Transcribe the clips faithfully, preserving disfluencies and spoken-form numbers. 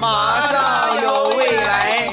马上有未来，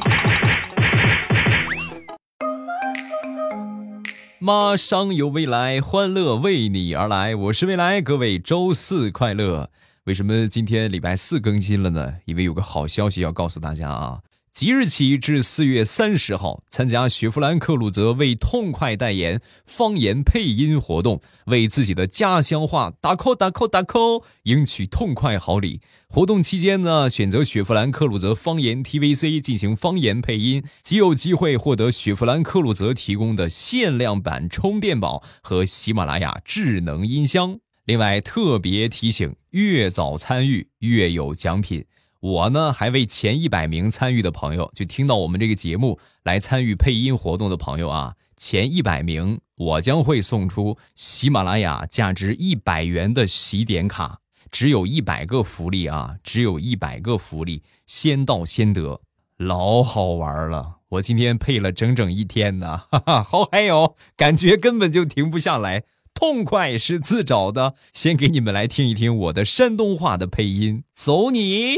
马上有未来，欢乐为你而来。我是未来，各位周四快乐。为什么今天礼拜四更新了呢？因为有个好消息要告诉大家啊，即日起至四月三十号，参加雪佛兰克鲁泽为痛快代言方言配音活动，为自己的家乡话打 call 打 call 打 call 赢取痛快好礼。活动期间呢，选择雪佛兰克鲁泽方言 T V C 进行方言配音，即有机会获得雪佛兰克鲁泽提供的限量版充电宝和喜马拉雅智能音箱。另外特别提醒，越早参与越有奖品。我呢还为前一百名参与的朋友，就听到我们这个节目来参与配音活动的朋友啊，前一百名我将会送出喜马拉雅价值一百元的喜点卡，只有一百个福利啊，只有一百个福利，先到先得，老好玩了！我今天配了整整一天呢，哈哈，好嗨哟，感觉根本就停不下来。痛快是自找的，先给你们来听一听我的山东话的配音。走你！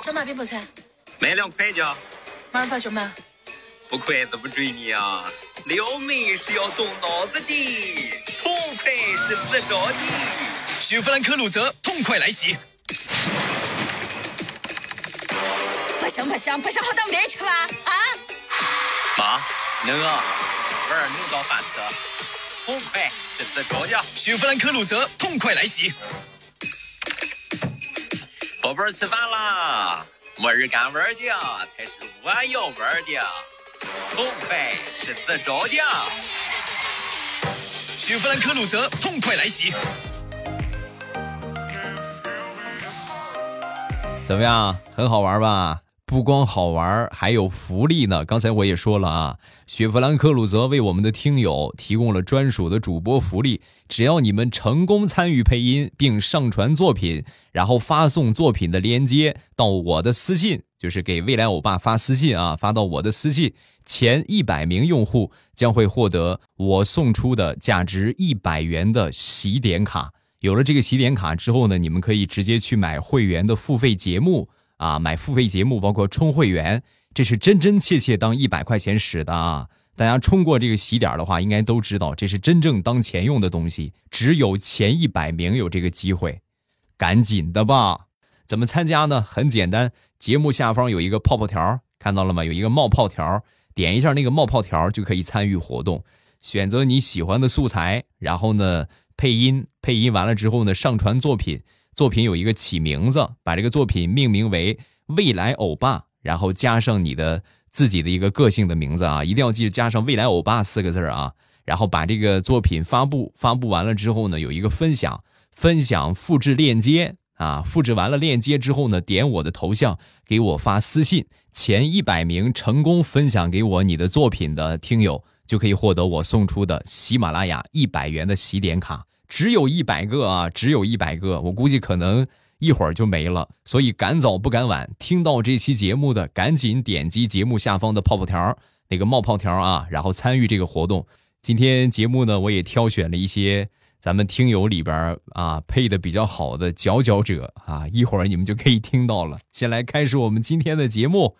走哪边跑菜？买辆筷子啊！麻烦什么？不筷子不追你啊！撩妹是要动脑子的，痛快是自找的。雪佛兰科鲁泽，痛快来袭！不行不行不行，我当没吃吧啊！妈，能啊，娃儿能当饭吃。痛快是自找的，雪佛兰科鲁泽痛快来袭！宝贝儿吃饭啦，没人敢玩的才是我要玩的，痛快是自找的，雪佛兰科鲁泽痛快来袭！怎么样，很好玩吧？不光好玩，还有福利呢。刚才我也说了啊，雪佛兰科鲁泽为我们的听友提供了专属的主播福利，只要你们成功参与配音并上传作品，然后发送作品的链接到我的私信，就是给未来欧巴发私信啊，发到我的私信，前一百名用户将会获得我送出的价值一百元的喜点卡。有了这个喜点卡之后呢，你们可以直接去买会员的付费节目啊，买付费节目包括充会员，这是真真切切当一百块钱使的啊！大家充过这个喜点的话，应该都知道，这是真正当钱用的东西。只有前一百名有这个机会，赶紧的吧！怎么参加呢？很简单，节目下方有一个泡泡条，看到了吗？有一个冒泡条，点一下那个冒泡条就可以参与活动，选择你喜欢的素材，然后呢配音，配音完了之后呢上传作品。作品有一个起名字，把这个作品命名为未来欧巴，然后加上你的自己的一个个性的名字啊，一定要记得加上未来欧巴四个字啊，然后把这个作品发布，发布完了之后呢，有一个分享，分享复制链接啊，复制完了链接之后呢，点我的头像给我发私信，前一百名成功分享给我你的作品的听友就可以获得我送出的喜马拉雅一百元的喜点卡。只有一百个啊，只有一百个，我估计可能一会儿就没了，所以赶早不赶晚，听到这期节目的赶紧点击节目下方的泡泡条，那个冒泡条啊，然后参与这个活动。今天节目呢，我也挑选了一些咱们听友里边啊配的比较好的佼佼者啊，一会儿你们就可以听到了。先来开始我们今天的节目。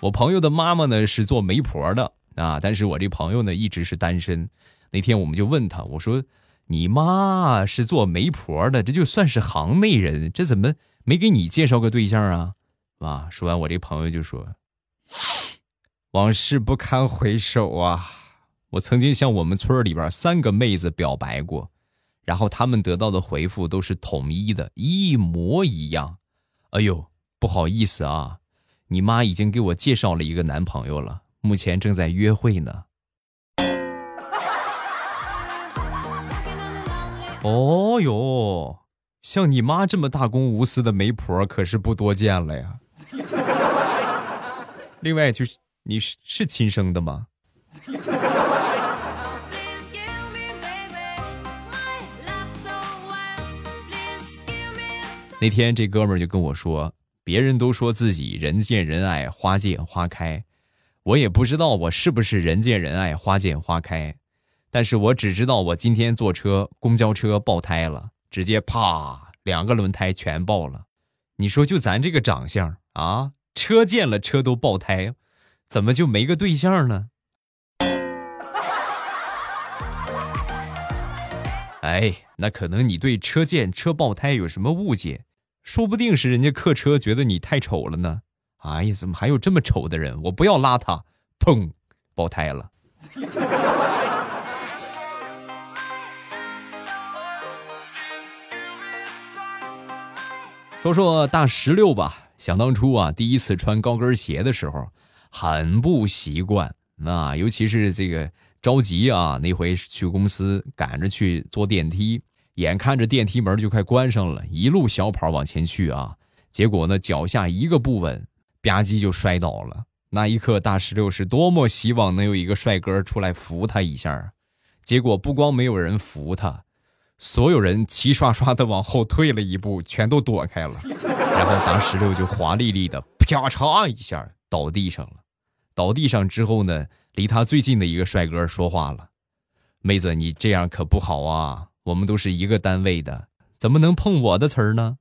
我朋友的妈妈呢是做媒婆的啊，但是我这朋友呢一直是单身。那天我们就问他，我说你妈是做媒婆的，这就算是行内人，这怎么没给你介绍个对象啊？啊，说完我这朋友就说，往事不堪回首啊，我曾经向我们村里边三个妹子表白过，然后他们得到的回复都是统一的，一模一样。哎呦，不好意思啊，你妈已经给我介绍了一个男朋友了，目前正在约会呢。哦哟，像你妈这么大公无私的媒婆可是不多见了呀。另外就是你 是, 是亲生的吗？那天这哥们儿就跟我说，别人都说自己人见人爱花见花开，我也不知道我是不是人见人爱花见花开，但是我只知道我今天坐车，公交车爆胎了，直接啪，两个轮胎全爆了。你说就咱这个长相啊，车见了车都爆胎，怎么就没个对象呢？哎，那可能你对车见车爆胎有什么误解，说不定是人家客车觉得你太丑了呢。哎呀，怎么还有这么丑的人，我不要拉他，砰，爆胎了。说说大石榴吧，想当初啊，第一次穿高跟鞋的时候很不习惯，那尤其是这个着急啊，那回去公司赶着去坐电梯，眼看着电梯门就快关上了，一路小跑往前去啊，结果呢脚下一个不稳，吧唧就摔倒了。那一刻大石榴是多么希望能有一个帅哥出来扶他一下，结果不光没有人扶他，所有人齐刷刷的往后退了一步，全都躲开了，然后大石榴就华丽丽的啪嚓一下倒地上了。倒地上之后呢，离他最近的一个帅哥说话了，妹子你这样可不好啊，我们都是一个单位的，怎么能碰我的词儿呢？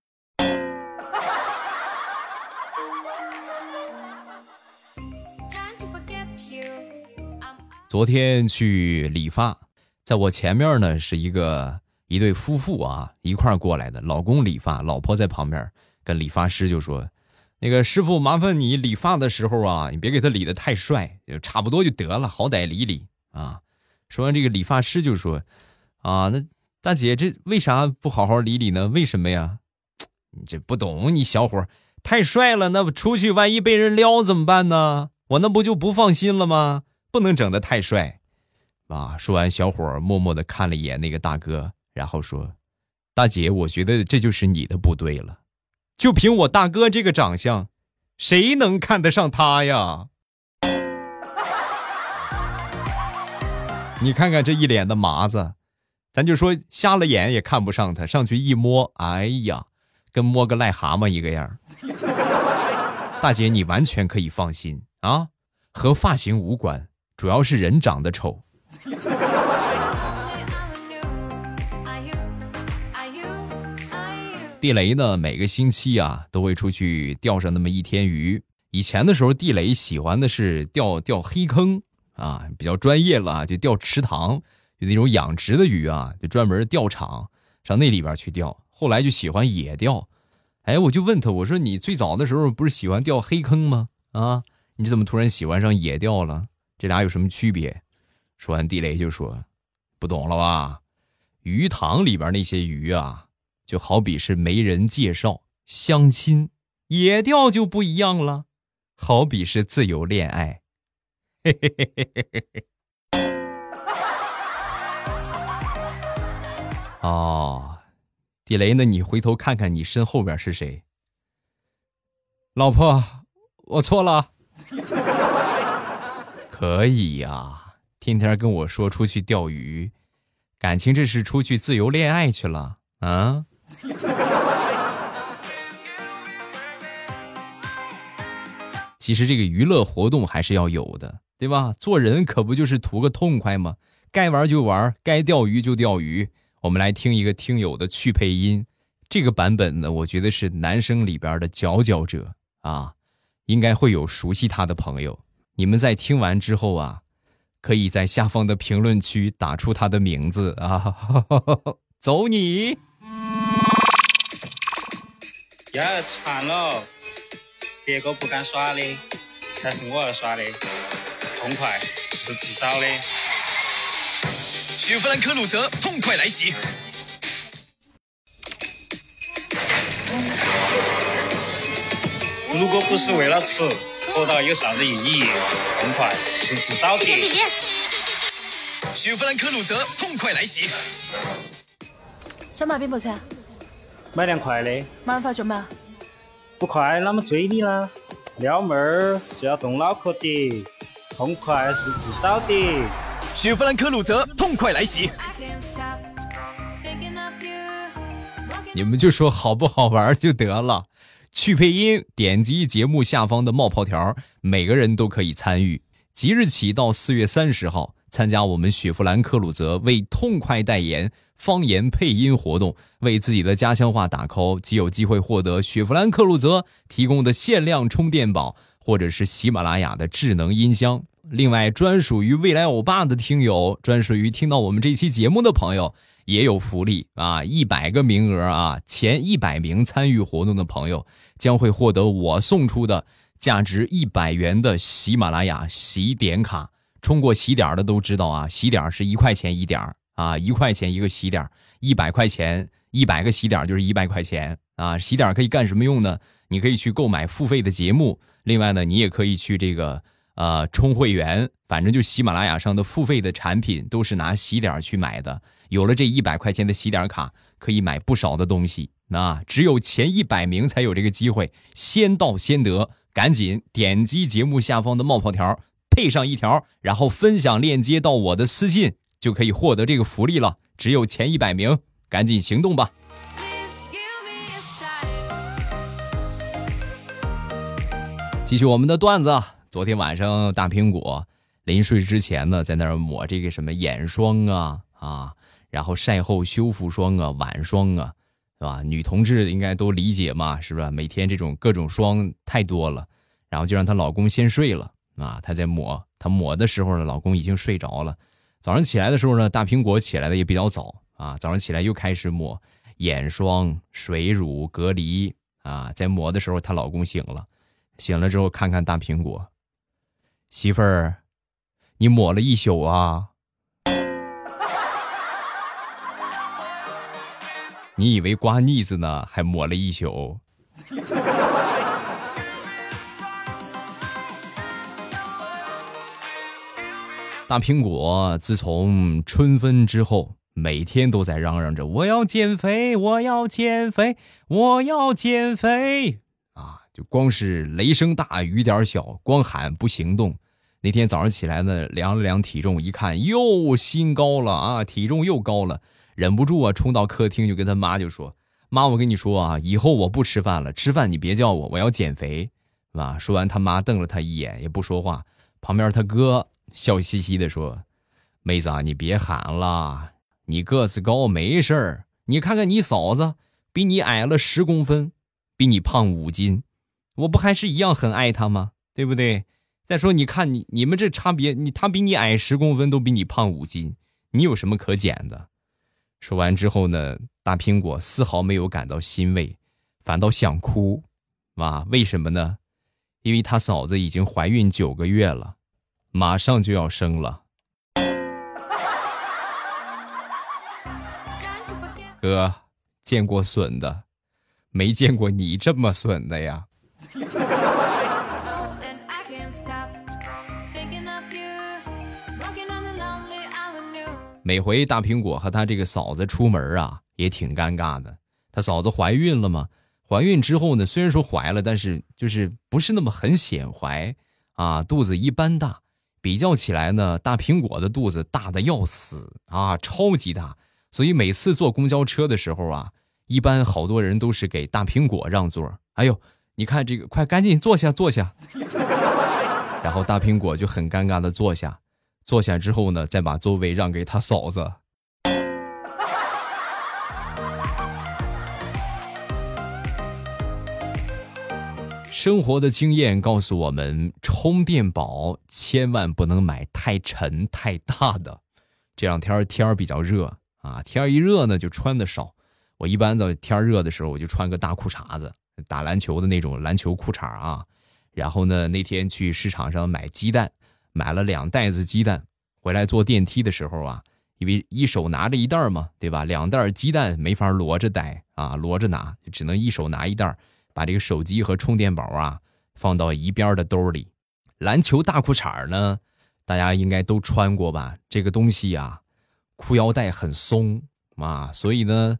昨天去理发，在我前面呢是一个一对夫妇啊，一块儿过来的，老公理发，老婆在旁边跟理发师就说，那个师傅麻烦你理发的时候啊，你别给他理得太帅，就差不多就得了，好歹理理啊。说完这个理发师就说啊，那大姐这为啥不好好理理呢？为什么呀？你这不懂，你小伙太帅了，那出去万一被人撩怎么办呢？我那不就不放心了吗？不能整得太帅啊。说完小伙默默地看了一眼那个大哥，然后说，大姐我觉得这就是你的不对了，就凭我大哥这个长相，谁能看得上他呀？你看看这一脸的麻子，咱就说瞎了眼也看不上他，上去一摸，哎呀，跟摸个癞蛤蟆一个样。大姐你完全可以放心啊，和发型无关，主要是人长得丑。地雷呢每个星期啊都会出去钓上那么一天鱼，以前的时候地雷喜欢的是钓钓黑坑啊，比较专业了，就钓池塘，有那种养殖的鱼啊，就专门钓场上那里边去钓，后来就喜欢野钓。哎，我就问他，我说你最早的时候不是喜欢钓黑坑吗？啊，你怎么突然喜欢上野钓了？这俩有什么区别？说完地雷就说，不懂了吧，鱼塘里边那些鱼啊就好比是媒人介绍相亲，野钓就不一样了，好比是自由恋爱。嘿嘿嘿嘿嘿嘿。哦，地雷呢你回头看看你身后边是谁。老婆我错了。可以呀、啊、天天跟我说出去钓鱼，感情这是出去自由恋爱去了啊。其实这个娱乐活动还是要有的，对吧？做人可不就是图个痛快吗？该玩就玩，该钓鱼就钓鱼。我们来听一个听友的去配音，这个版本呢我觉得是男生里边的佼佼者啊，应该会有熟悉他的朋友。你们在听完之后啊，可以在下方的评论区打出他的名字啊。呵呵呵，走你呀，惨了！别个不敢耍的，才是我耍的，痛快是至少的。雪佛兰科鲁泽，痛快来袭！如果不是为了吃，活到有啥子意义？痛快是至少的。雪佛兰科鲁泽，痛快来袭！想买边部车？买两块的。麻烦做嘛？不快，那么追你啦！撩妹儿是要动脑壳的，痛快是自找的。雪佛兰科鲁泽，痛快来袭！你们就说好不好玩就得了。去配音，点击节目下方的冒泡条，每个人都可以参与。即日起到四月三十号，参加我们雪佛兰克鲁泽为痛快代言方言配音活动，为自己的家乡话打 call， 即有机会获得雪佛兰克鲁泽提供的限量充电宝或者是喜马拉雅的智能音箱。另外，专属于未来欧巴的听友，专属于听到我们这期节目的朋友也有福利啊！一百个名额啊，前一百名参与活动的朋友将会获得我送出的价值一百元的喜马拉雅喜点卡。充过喜点的都知道啊，喜点是一块钱一点啊，一块钱一个喜点，一百块钱一百个喜点就是一百块钱啊。喜点可以干什么用呢？你可以去购买付费的节目，另外呢，你也可以去这个呃充会员，反正就喜马拉雅上的付费的产品都是拿喜点去买的。有了这一百块钱的喜点卡，可以买不少的东西。那只有前一百名才有这个机会，先到先得，赶紧点击节目下方的冒泡条，配上一条，然后分享链接到我的私信，就可以获得这个福利了。只有前一百名，赶紧行动吧！继续我们的段子。昨天晚上大苹果临睡之前呢，在那儿抹这个什么眼霜啊啊。然后晒后修复霜啊，晚霜啊，是吧？女同志应该都理解嘛，是不是？每天这种各种霜太多了，然后就让她老公先睡了啊。她在抹，她抹的时候呢，老公已经睡着了。早上起来的时候呢，大苹果起来的也比较早啊，早上起来又开始抹眼霜、水乳、隔离啊。在抹的时候，她老公醒了，醒了之后看看大苹果，媳妇儿，你抹了一宿啊。你以为刮腻子呢，还抹了一宿。大苹果自从春分之后，每天都在嚷嚷着我要减肥，我要减肥，我要减肥啊！就光是雷声大雨点小，光喊不行动。那天早上起来呢，量了量体重，一看又新高了啊，体重又高了。忍不住啊，冲到客厅就跟他妈就说：“妈，我跟你说啊，以后我不吃饭了，吃饭你别叫我，我要减肥，是吧？”说完，他妈瞪了他一眼，也不说话。旁边他哥笑嘻嘻的说：“妹子啊，你别喊了，你个子高没事儿，你看看你嫂子，比你矮了十公分，比你胖五斤，我不还是一样很爱她吗？对不对？再说你看你你们这差别，你她比你矮十公分，都比你胖五斤，你有什么可减的？”说完之后呢，大苹果丝毫没有感到欣慰，反倒想哭，啊，为什么呢？因为她嫂子已经怀孕九个月了，马上就要生了。哥，见过损的，没见过你这么损的呀。每回大苹果和他这个嫂子出门啊，也挺尴尬的。他嫂子怀孕了嘛，怀孕之后呢，虽然说怀了，但是就是不是那么很显怀啊，肚子一般大。比较起来呢，大苹果的肚子大的要死啊，超级大。所以每次坐公交车的时候啊，一般好多人都是给大苹果让座。哎呦，你看这个，快赶紧坐下坐下。然后大苹果就很尴尬的坐下。坐下之后呢，再把座位让给他嫂子。生活的经验告诉我们，充电宝千万不能买太沉太大的。这两天天比较热啊，天一热呢就穿的少。我一般到天热的时候，我就穿个大裤衩子，打篮球的那种篮球裤衩啊。然后呢，那天去市场上买鸡蛋。买了两袋子鸡蛋，回来坐电梯的时候啊，因为一手拿着一袋嘛，对吧？两袋鸡蛋没法摞着带啊，摞着拿，就只能一手拿一袋，把这个手机和充电宝啊放到一边的兜里。篮球大裤衩呢，大家应该都穿过吧？这个东西啊，裤腰带很松啊，所以呢，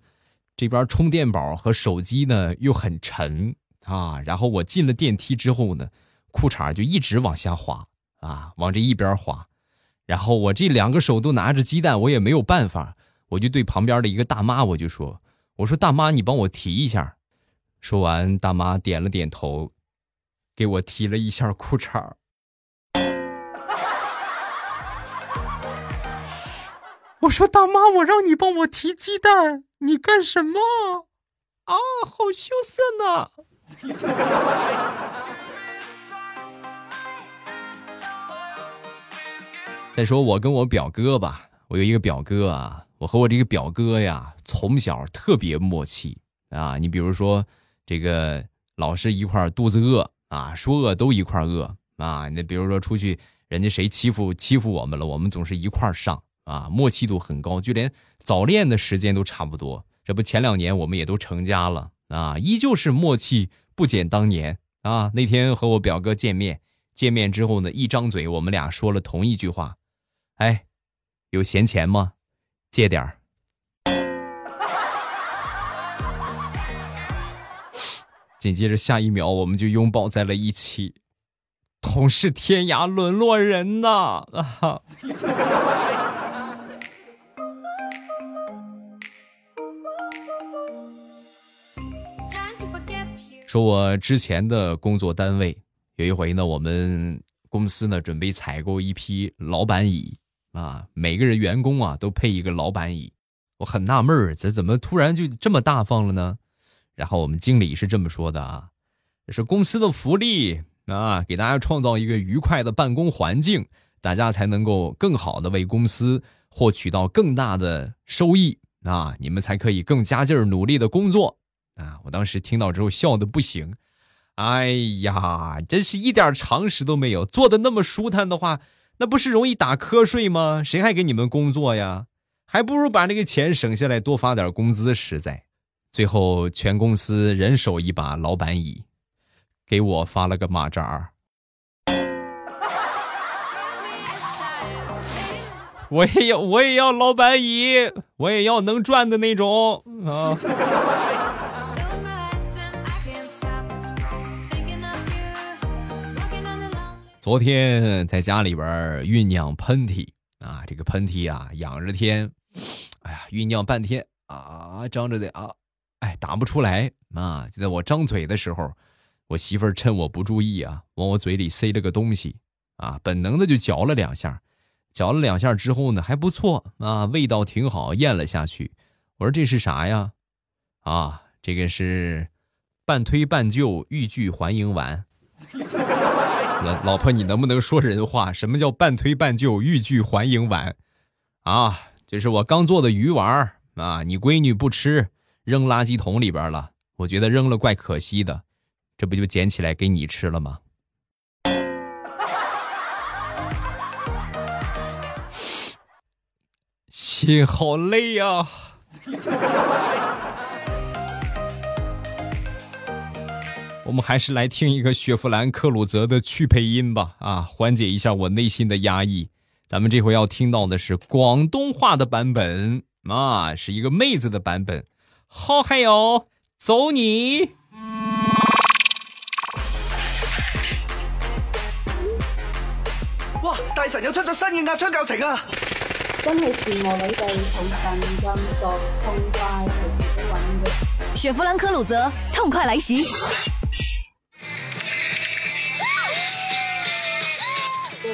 这边充电宝和手机呢又很沉啊。然后我进了电梯之后呢，裤衩就一直往下滑。啊，往这一边滑，然后我这两个手都拿着鸡蛋，我也没有办法，我就对旁边的一个大妈，我就说，我说大妈，你帮我提一下。说完，大妈点了点头，给我提了一下裤衩。我说大妈，我让你帮我提鸡蛋，你干什么啊？好羞涩呢。再说我跟我表哥吧，我有一个表哥啊，我和我这个表哥呀，从小特别默契啊。你比如说这个老是一块肚子饿啊，说饿都一块饿啊。你比如说出去，人家谁欺负欺负我们了，我们总是一块上啊，默契度很高，就连早恋的时间都差不多。这不前两年我们也都成家了啊，依旧是默契不减当年啊。那天和我表哥见面，见面之后呢，一张嘴我们俩说了同一句话。哎，有闲钱吗？借点儿。紧接着下一秒，我们就拥抱在了一起。同是天涯沦落人呐！啊！说我之前的工作单位，有一回呢，我们公司呢准备采购一批老板椅。啊，每个人员工啊都配一个老板椅，我很纳闷儿，这怎么突然就这么大方了呢？然后我们经理是这么说的啊，是公司的福利啊，给大家创造一个愉快的办公环境，大家才能够更好的为公司获取到更大的收益啊，你们才可以更加劲儿努力的工作啊！我当时听到之后笑得不行，哎呀，真是一点常识都没有，做的那么舒坦的话。那不是容易打瞌睡吗？谁还给你们工作呀？还不如把这个钱省下来多发点工资实在。最后全公司人手一把老板椅，给我发了个马扎。我也要我也要老板椅，我也要能赚的那种啊。昨天在家里边酝酿喷嚏啊，这个喷嚏啊仰着天，哎呀，酝酿半天啊，张着嘴啊，哎，打不出来啊。就在我张嘴的时候，我媳妇儿趁我不注意啊，往我嘴里塞了个东西啊，本能的就嚼了两下，嚼了两下之后呢，还不错啊，味道挺好，咽了下去。我说这是啥呀？啊，这个是半推半就欲拒还迎丸。老婆，你能不能说人话？什么叫半推半就欲拒还迎丸啊？这是我刚做的鱼丸啊，你闺女不吃，扔垃圾桶里边了，我觉得扔了怪可惜的，这不就捡起来给你吃了吗？心好累呀。我们还是来听一个雪佛兰克鲁泽的去配音吧，啊，缓解一下我内心的压抑。咱们这回要听到的是广东话的版本，啊，是一个妹子的版本。好嗨哟，走你！哇，大神又出咗新嘅《鴨槍教程》啊！真係羨慕你哋同神咁做痛快，係自己揾嘅。雪佛蘭克魯澤，痛快來襲！有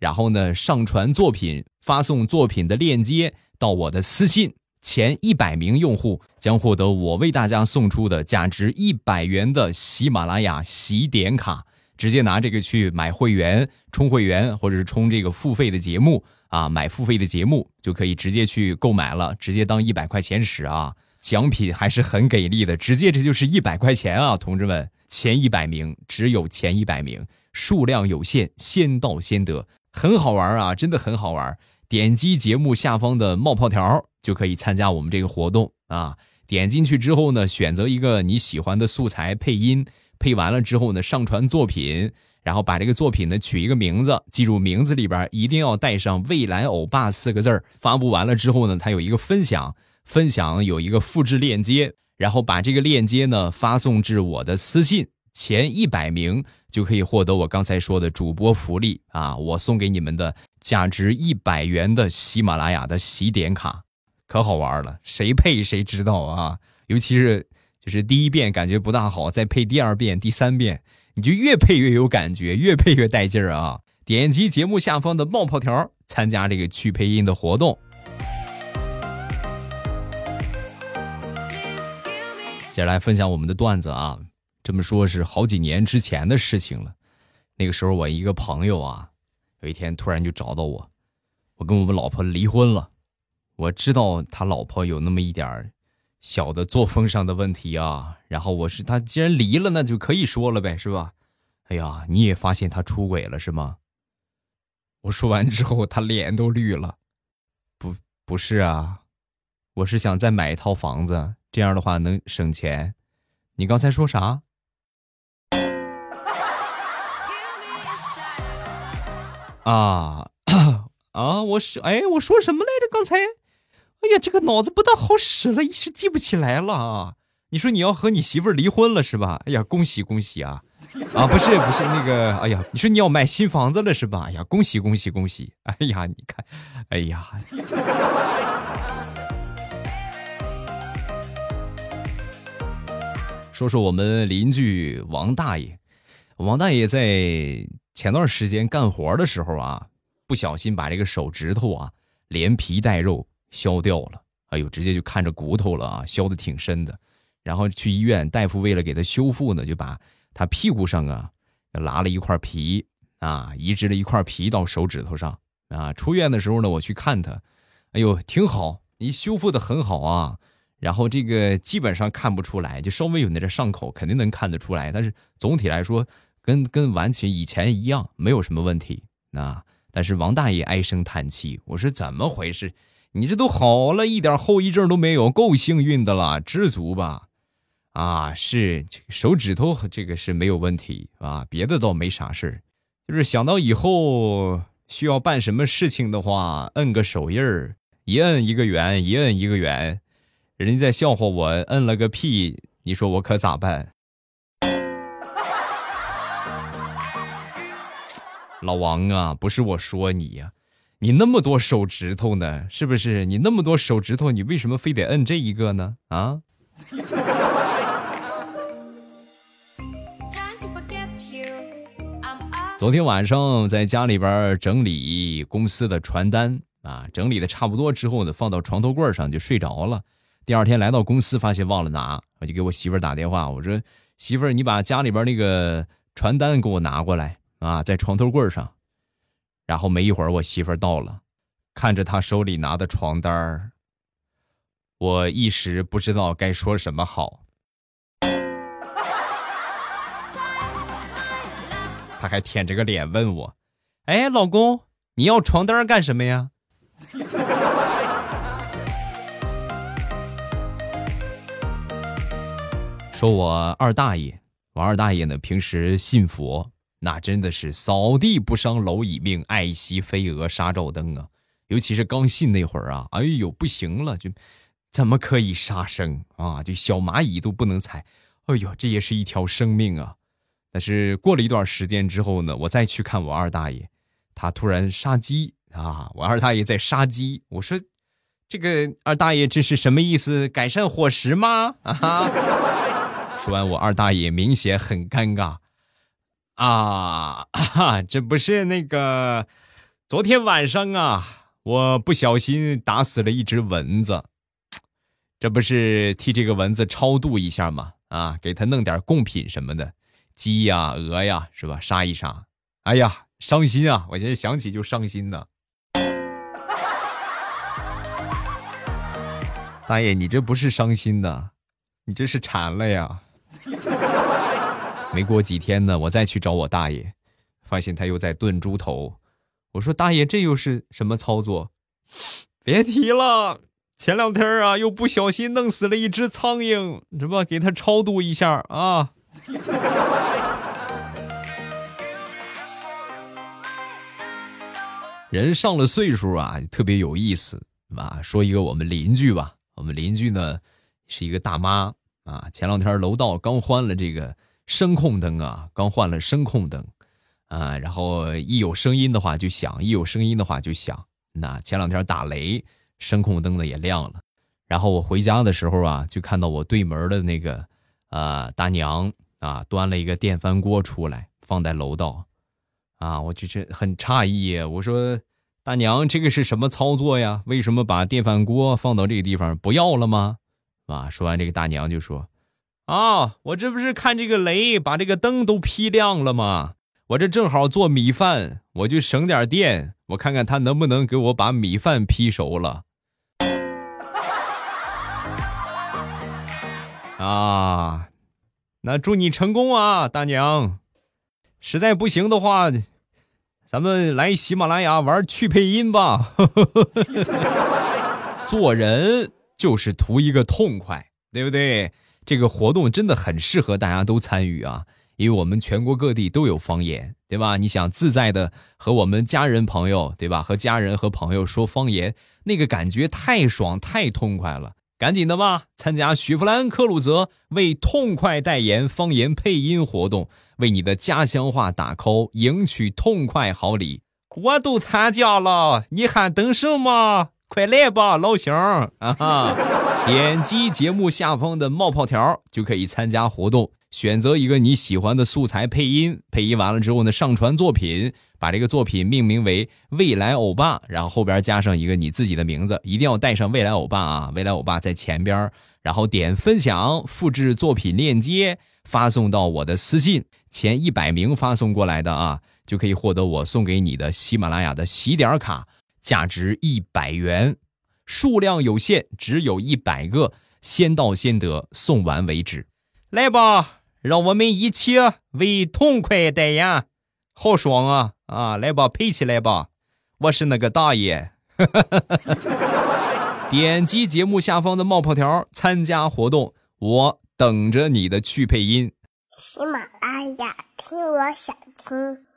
然后呢，上传作品，发送作品的链接到我的私信，前一百名用户将获得我为大家送出的价值一百元的喜马拉雅喜点卡，直接拿这个去买会员，充会员或者是充这个付费的节目啊，买付费的节目就可以直接去购买了，直接当一百块钱使啊，奖品还是很给力的，直接这就是一百块钱啊，同志们，前一百名只有前一百名，数量有限，先到先得。很好玩啊，真的很好玩，点击节目下方的冒泡条就可以参加我们这个活动啊。点进去之后呢，选择一个你喜欢的素材配音，配完了之后呢，上传作品，然后把这个作品呢取一个名字，记住名字里边一定要带上未来欧巴四个字儿。发布完了之后呢，它有一个分享，分享有一个复制链接，然后把这个链接呢发送至我的私信，前一百名就可以获得我刚才说的主播福利啊！我送给你们的价值一百元的喜马拉雅的喜点卡，可好玩了，谁配谁知道啊！尤其是就是第一遍感觉不大好，再配第二遍、第三遍，你就越配越有感觉，越配越带劲儿啊！点击节目下方的冒泡条，参加这个去配音的活动。接下来分享我们的段子啊，这么说是好几年之前的事情了。那个时候我一个朋友啊，有一天突然就找到我，我跟我们老婆离婚了。我知道他老婆有那么一点小的作风上的问题啊，然后我是他既然离了，那就可以说了呗，是吧？哎呀，你也发现他出轨了是吗？我说完之后，他脸都绿了。不，不是啊，我是想再买一套房子，这样的话能省钱。你刚才说啥？啊啊！我是哎，我说什么来着？刚才，哎呀，这个脑子不大好使了，一时记不起来了啊。你说你要和你媳妇儿离婚了是吧？哎呀，恭喜恭喜啊！啊，不是不是那个，哎呀，你说你要买新房子了是吧？哎呀，恭喜恭喜恭喜！哎呀，你看，哎呀。说说我们邻居王大爷，王大爷在前段时间干活的时候啊，不小心把这个手指头啊，连皮带肉削掉了，哎呦，直接就看着骨头了啊，削得挺深的。然后去医院，大夫为了给他修复呢，就把他屁股上啊拉了一块皮啊，移植了一块皮到手指头上啊。出院的时候呢，我去看他，哎呦，挺好，你修复的很好啊。然后这个基本上看不出来，就稍微有那点伤口，肯定能看得出来。但是总体来说，跟跟完全以前一样，没有什么问题啊。但是王大爷唉声叹气，我说怎么回事？你这都好了，一点后遗症都没有，够幸运的了，知足吧。啊，是手指头这个是没有问题啊，别的倒没啥事，就是想到以后需要办什么事情的话，摁个手印儿，一摁一个圆，一摁一个圆。人家在笑话我摁了个屁，你说我可咋办？老王啊，不是我说你呀、啊，你那么多手指头呢，是不是？你那么多手指头，你为什么非得摁这一个呢？啊？昨天晚上在家里边整理公司的传单啊，整理的差不多之后呢，放到床头柜上就睡着了。第二天来到公司，发现忘了拿，我就给我媳妇儿打电话，我说媳妇儿，你把家里边那个传单给我拿过来啊，在床头柜上。然后没一会儿，我媳妇儿到了，看着她手里拿的床单，我一时不知道该说什么好。她还舔着个脸问我：“哎，老公，你要床单干什么呀？”说我二大爷，我二大爷呢，平时信佛，那真的是扫地不伤蝼蚁命，爱惜飞蛾杀照灯啊。尤其是刚信那会儿啊，哎呦不行了，就怎么可以杀生啊？就小蚂蚁都不能踩，哎呦，这也是一条生命啊。但是过了一段时间之后呢，我再去看我二大爷，他突然杀鸡啊，我二大爷在杀鸡，我说这个二大爷这是什么意思？改善伙食吗？啊。说完，我二大爷明显很尴尬啊！啊，这不是那个昨天晚上啊，我不小心打死了一只蚊子，这不是替这个蚊子超度一下吗？啊，给他弄点贡品什么的，鸡呀、鹅呀，是吧？杀一杀。哎呀，伤心啊！我现在想起就伤心呢。大爷，你这不是伤心的，你这是馋了呀！没过几天呢，我再去找我大爷，发现他又在炖猪头。我说大爷，这又是什么操作？别提了，前两天啊，又不小心弄死了一只苍蝇，是吧？给他超度一下啊！人上了岁数啊，特别有意思啊。说一个我们邻居吧，我们邻居呢是一个大妈啊，前两天楼道刚换了这个声控灯啊，刚换了声控灯啊，然后一有声音的话就响，一有声音的话就响。那前两天打雷，声控灯呢也亮了。然后我回家的时候啊，就看到我对门的那个呃大娘啊，端了一个电饭锅出来，放在楼道啊，我就是很诧异，我说大娘，这个是什么操作呀？为什么把电饭锅放到这个地方？不要了吗？啊，说完这个大娘就说：“啊，我这不是看这个雷把这个灯都劈亮了吗？我这正好做米饭，我就省点电，我看看他能不能给我把米饭劈熟了。”啊，那祝你成功啊，大娘！实在不行的话，咱们来喜马拉雅玩去配音吧。做人就是图一个痛快，对不对？这个活动真的很适合大家都参与啊，因为我们全国各地都有方言，对吧？你想自在的和我们家人朋友，对吧？和家人和朋友说方言，那个感觉太爽太痛快了。赶紧的吧，参加雪佛兰克鲁泽为痛快代言方言配音活动，为你的家乡话打 call， 赢取痛快好礼。我都参加了，你还等什么？快来吧，老乡啊！点击节目下方的冒泡条就可以参加活动，选择一个你喜欢的素材配音，配音完了之后呢，上传作品，把这个作品命名为未来欧巴，然后后边加上一个你自己的名字，一定要带上未来欧巴啊，未来欧巴在前边，然后点分享，复制作品链接，发送到我的私信，前一百名发送过来的啊，就可以获得我送给你的喜马拉雅的喜点卡，价值一百元，数量有限，只有一百个，先到先得，送完为止。来吧，让我们一起为痛快代言，好爽啊！啊，来吧，配起来吧！我是那个大爷。点击节目下方的冒泡条参加活动，我等着你的去配音。喜马拉雅，听我想听。